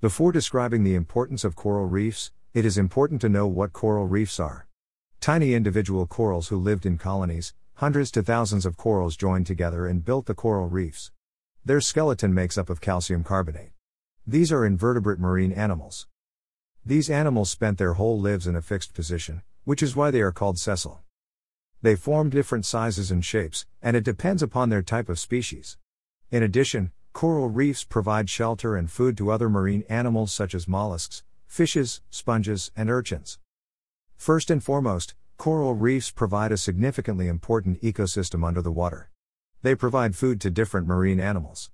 Before describing the importance of coral reefs, it is important to know what coral reefs are. Tiny individual corals who lived in colonies, hundreds to thousands of corals joined together and built the coral reefs. Their skeleton makes up of calcium carbonate. These are invertebrate marine animals. These animals spent their whole lives in a fixed position, which is why they are called sessile. They form different sizes and shapes, and it depends upon their type of species. In addition, coral reefs provide shelter and food to other marine animals such as mollusks, fishes, sponges, and urchins. First and foremost, coral reefs provide a significantly important ecosystem under the water. They provide food to different marine animals.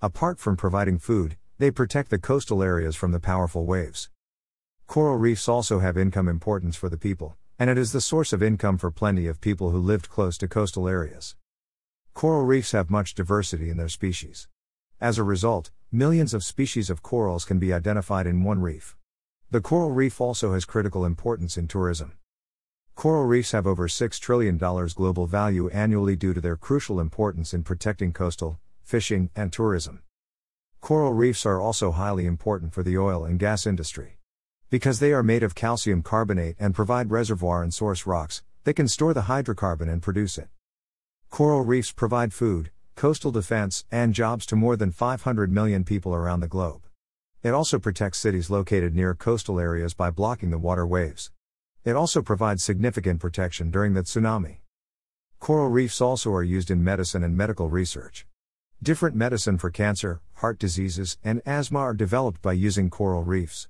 Apart from providing food, they protect the coastal areas from the powerful waves. Coral reefs also have income importance for the people, and it is the source of income for plenty of people who lived close to coastal areas. Coral reefs have much diversity in their species. As a result, millions of species of corals can be identified in one reef. The coral reef also has critical importance in tourism. Coral reefs have over $6 trillion global value annually due to their crucial importance in protecting coastal, fishing, and tourism. Coral reefs are also highly important for the oil and gas industry. Because they are made of calcium carbonate and provide reservoir and source rocks, they can store the hydrocarbon and produce it. Coral reefs provide food, coastal defense, and jobs to more than 500 million people around the globe. It also protects cities located near coastal areas by blocking the water waves. It also provides significant protection during the tsunami. Coral reefs also are used in medicine and medical research. Different medicine for cancer, heart diseases, and asthma are developed by using coral reefs.